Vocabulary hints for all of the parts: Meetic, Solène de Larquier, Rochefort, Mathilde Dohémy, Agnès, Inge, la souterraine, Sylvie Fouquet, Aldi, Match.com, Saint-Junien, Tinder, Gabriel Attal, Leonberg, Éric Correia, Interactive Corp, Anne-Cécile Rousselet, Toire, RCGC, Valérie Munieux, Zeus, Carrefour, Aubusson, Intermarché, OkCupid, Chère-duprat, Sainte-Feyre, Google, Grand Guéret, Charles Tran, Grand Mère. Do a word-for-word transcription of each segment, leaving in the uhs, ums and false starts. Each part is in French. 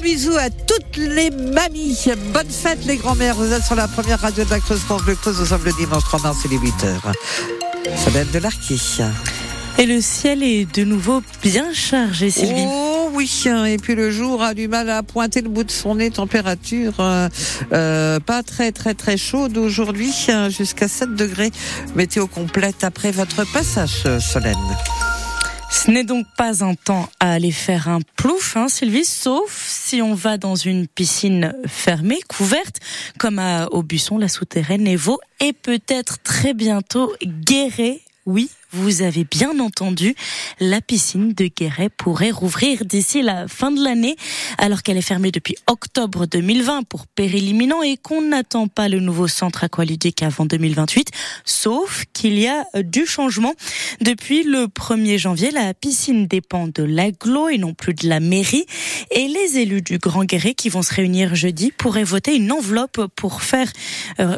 gros bisous à toutes les mamies. Bonne fête les grands-mères. Vous êtes sur la première radio de la Creuse France Bleu Creuse. Nous sommes le dimanche trois mars, c'est les huit heures. Solène de Larquier. Et le ciel est de nouveau bien chargé, Sylvie. Oh oui, et puis le jour a du mal à pointer le bout de son nez. Température euh, pas très très très chaude aujourd'hui, jusqu'à sept degrés. Météo complète après votre passage, Solène. Ce n'est donc pas un temps à aller faire un plouf, hein, Sylvie, sauf si on va dans une piscine fermée, couverte, comme à Aubusson, la souterraine, et Vaux, et peut-être très bientôt Guéret. Oui, vous avez bien entendu, la piscine de Guéret pourrait rouvrir d'ici la fin de l'année, alors qu'elle est fermée depuis octobre deux mille vingt pour péril imminent et qu'on n'attend pas le nouveau centre aqualudique avant deux mille vingt-huit, sauf qu'il y a du changement. Depuis le premier janvier, la piscine dépend de l'agglo et non plus de la mairie, et les élus du Grand Guéret qui vont se réunir jeudi pourraient voter une enveloppe pour faire, euh,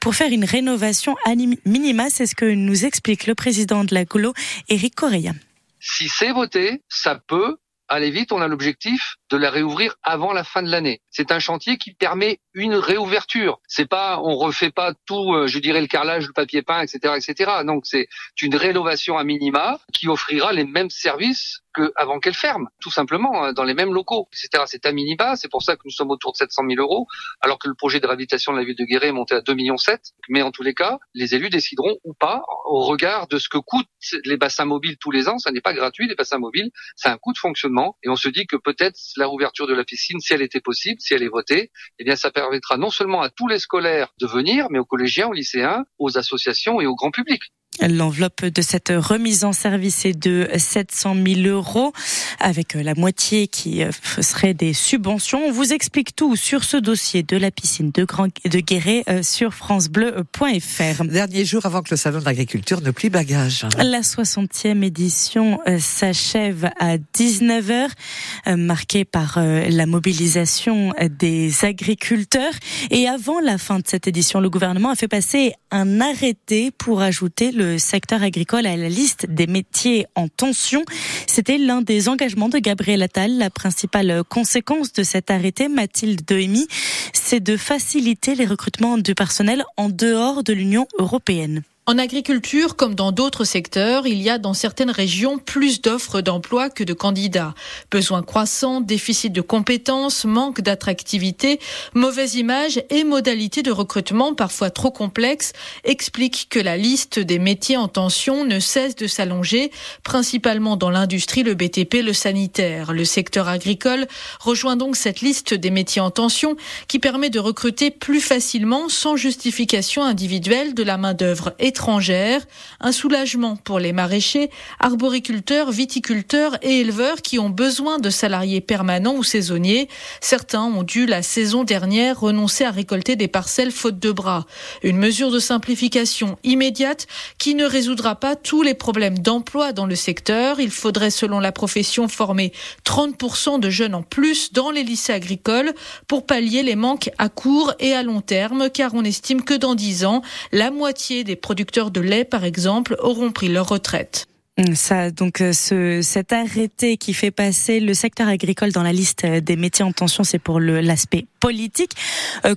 pour faire une rénovation minima, c'est ce que nous explique le président de la Colo, Éric Correia. Si c'est voté, ça peut aller vite. On a l'objectif de la réouvrir avant la fin de l'année. C'est un chantier qui permet une réouverture. C'est pas, on refait pas tout, je dirais, le carrelage, le papier peint, et cetera, et cetera. Donc c'est une rénovation à minima qui offrira les mêmes services que avant qu'elle ferme, tout simplement, dans les mêmes locaux, et cetera. C'est à minima, c'est pour ça que nous sommes autour de sept cent mille euros, alors que le projet de réhabilitation de la ville de Guéret est monté à deux virgule sept millions. Mais en tous les cas, les élus décideront ou pas au regard de ce que coûtent les bassins mobiles tous les ans. Ça n'est pas gratuit, les bassins mobiles, c'est un coût de fonctionnement. Et on se dit que peut-être la réouverture de la piscine, si elle était possible, si elle est votée, eh bien ça permettra non seulement à tous les scolaires de venir, mais aux collégiens, aux lycéens, aux associations et au grand public. L'enveloppe de cette remise en service est de sept cent mille euros, avec la moitié qui serait des subventions. On vous explique tout sur ce dossier de la piscine de, Grand... de Guéret sur francebleu point fr. Dernier jour avant que le salon de l'agriculture ne plie bagage. La soixantième édition s'achève à dix-neuf heures, marquée par la mobilisation des agriculteurs. Et avant la fin de cette édition, le gouvernement a fait passer un arrêté pour ajouter le Le secteur agricole à la liste des métiers en tension. C'était l'un des engagements de Gabriel Attal. La principale conséquence de cet arrêté, Mathilde Dohémy, c'est de faciliter les recrutements de personnel en dehors de l'Union européenne. En agriculture, comme dans d'autres secteurs, il y a dans certaines régions plus d'offres d'emploi que de candidats. Besoins croissants, déficit de compétences, manque d'attractivité, mauvaise image et modalités de recrutement parfois trop complexes expliquent que la liste des métiers en tension ne cesse de s'allonger, principalement dans l'industrie, le B T P, le sanitaire. Le secteur agricole rejoint donc cette liste des métiers en tension qui permet de recruter plus facilement sans justification individuelle de la main-d'œuvre étrangère, un soulagement pour les maraîchers, arboriculteurs, viticulteurs et éleveurs qui ont besoin de salariés permanents ou saisonniers. Certains ont dû, la saison dernière, renoncer à récolter des parcelles faute de bras. Une mesure de simplification immédiate qui ne résoudra pas tous les problèmes d'emploi dans le secteur. Il faudrait, selon la profession, former trente pour cent de jeunes en plus dans les lycées agricoles pour pallier les manques à court et à long terme, car on estime que dans dix ans, la moitié des producteurs producteurs de lait, par exemple, auront pris leur retraite. Ça, donc, ce, cet arrêté qui fait passer le secteur agricole dans la liste des métiers en tension, c'est pour le, l'aspect politique.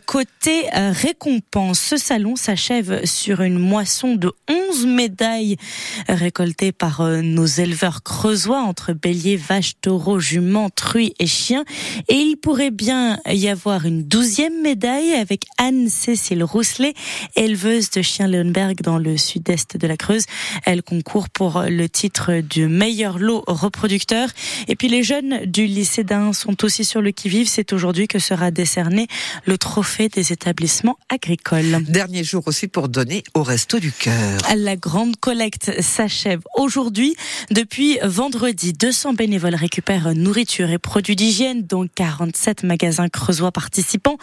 Côté récompense, ce salon s'achève sur une moisson de onze médailles récoltées par nos éleveurs creusois entre béliers, vaches, taureaux, juments, truies et chiens. Et il pourrait bien y avoir une douzième médaille avec Anne-Cécile Rousselet, éleveuse de chiens Leonberg dans le sud-est de la Creuse. Elle concourt pour le Le titre du meilleur lot reproducteur. Et puis les jeunes du lycée d'Ain sont aussi sur le qui-vive. C'est aujourd'hui que sera décerné le trophée des établissements agricoles. Dernier jour aussi pour donner au Resto du Cœur. La grande collecte s'achève aujourd'hui. Depuis vendredi, deux cents bénévoles récupèrent nourriture et produits d'hygiène dans quarante-sept magasins creusois participants.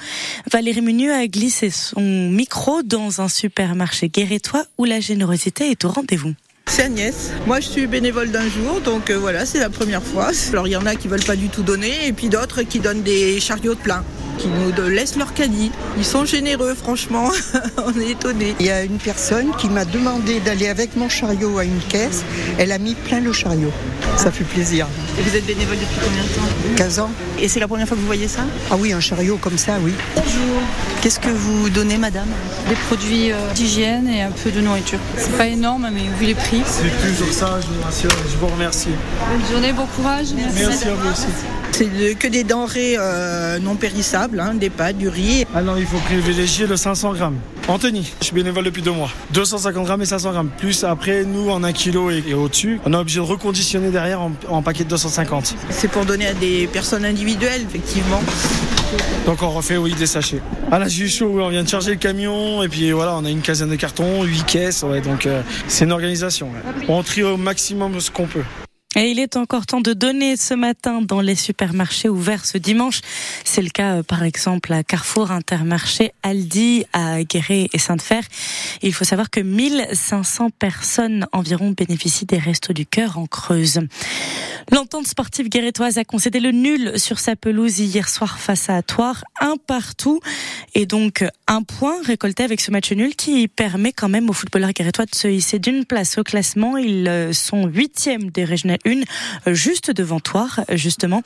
Valérie Munieux a glissé son micro dans un supermarché guérétois où la générosité est au rendez-vous. C'est Agnès. Moi, je suis bénévole d'un jour, donc euh, voilà, c'est la première fois. Alors, il y en a qui veulent pas du tout donner, et puis d'autres qui donnent des chariots de plein. qui nous laissent leur caddie. Ils sont généreux, franchement, on est étonnés. Il y a une personne qui m'a demandé d'aller avec mon chariot à une caisse. Elle a mis plein le chariot. Ça fait plaisir. Et vous êtes bénévole depuis combien de temps? quinze ans. Et c'est la première fois que vous voyez ça? Ah oui, un chariot comme ça, oui. Bonjour. Qu'est-ce que vous donnez, madame? Des produits d'hygiène et un peu de nourriture. C'est pas énorme, mais vu les prix. C'est toujours ça, je vous rassure. Je vous remercie. Bonne journée, bon courage. Merci, merci à vous aussi. C'est que des denrées euh, non périssables, hein, des pâtes, du riz. Ah non, il faut privilégier le cinq cents grammes. Anthony, je suis bénévole depuis deux mois. deux cent cinquante grammes et cinq cents grammes. Plus après, nous, en un kilo et, et au-dessus, on est obligé de reconditionner derrière en, en paquet de deux cent cinquante. C'est pour donner à des personnes individuelles, effectivement. Donc on refait, oui, des sachets. Ah là, j'ai eu chaud, oui, on vient de charger le camion. Et puis voilà, on a une quinzaine de cartons, huit caisses. Ouais, donc euh, c'est une organisation. Ouais. On trie au maximum ce qu'on peut. Et il est encore temps de donner ce matin dans les supermarchés ouverts ce dimanche. C'est le cas, euh, par exemple, à Carrefour, Intermarché, Aldi, à Guéret et Sainte-Feyre. Il faut savoir que mille cinq cents personnes environ bénéficient des Restos du Cœur en Creuse. L'entente sportive guérétoise a concédé le nul sur sa pelouse hier soir face à Toire, un partout. Et donc, un point récolté avec ce match nul qui permet quand même aux footballeurs guérétois de se hisser d'une place au classement. Ils sont huitièmes des régionales un, juste devant Toire, justement.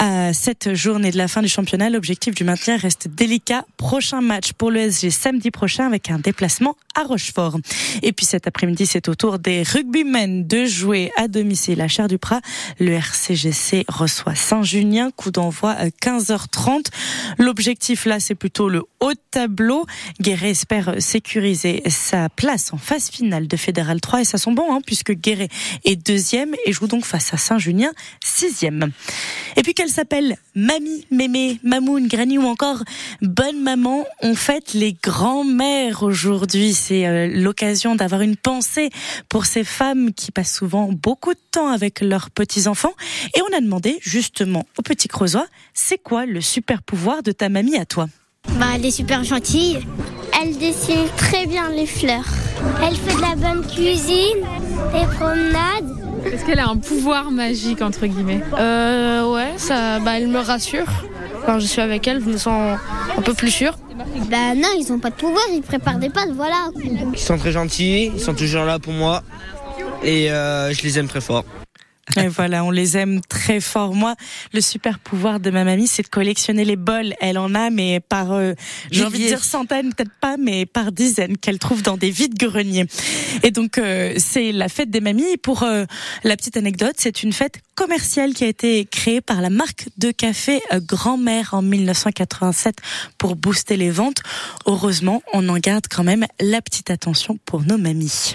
À cette journée de la fin du championnat, l'objectif du maintien reste délicat. Prochain match pour le S G samedi prochain avec un déplacement à Rochefort. Et puis cet après-midi, c'est au tour des rugbymen de jouer à domicile à Chère-duprat. Le R C G C reçoit Saint-Junien, coup d'envoi à quinze heures trente. L'objectif là, c'est plutôt le haut de tableau. Guéret espère sécuriser sa place en phase finale de Fédéral trois et ça sent bon hein, puisque Guéret est deuxième et joue donc face à Saint-Junien, sixième. Et puis qu'elle s'appelle Mamie, Mémé, Mamoun, Granny ou encore Bonne Maman, on fête les Grand Mères aujourd'hui. C'est l'occasion d'avoir une pensée pour ces femmes qui passent souvent beaucoup de temps avec leurs petits-enfants. Et on a demandé justement aux petits Creusois, c'est quoi le super pouvoir de ta mamie à toi? Bah, elle est super gentille. Elle dessine très bien les fleurs. Elle fait de la bonne cuisine, des promenades. Est-ce qu'elle a un pouvoir magique, entre guillemets? Euh, ouais, ça, bah, elle me rassure. Quand je suis avec elle, je me sens un peu plus sûre. Bah non, ils n'ont pas de pouvoir, ils préparent des pâtes, voilà. Ils sont très gentils, ils sont toujours là pour moi. Et euh, je les aime très fort. Et voilà, on les aime très fort. Moi, le super pouvoir de ma mamie, c'est de collectionner les bols. Elle en a, mais par, euh, j'ai envie de dire centaines, peut-être pas, mais par dizaines qu'elle trouve dans des vides greniers. Et donc, euh, c'est la fête des mamies. Pour euh, la petite anecdote, c'est une fête commerciale qui a été créée par la marque de café Grand Mère en dix-neuf cent quatre-vingt-sept pour booster les ventes. Heureusement, on en garde quand même la petite attention pour nos mamies.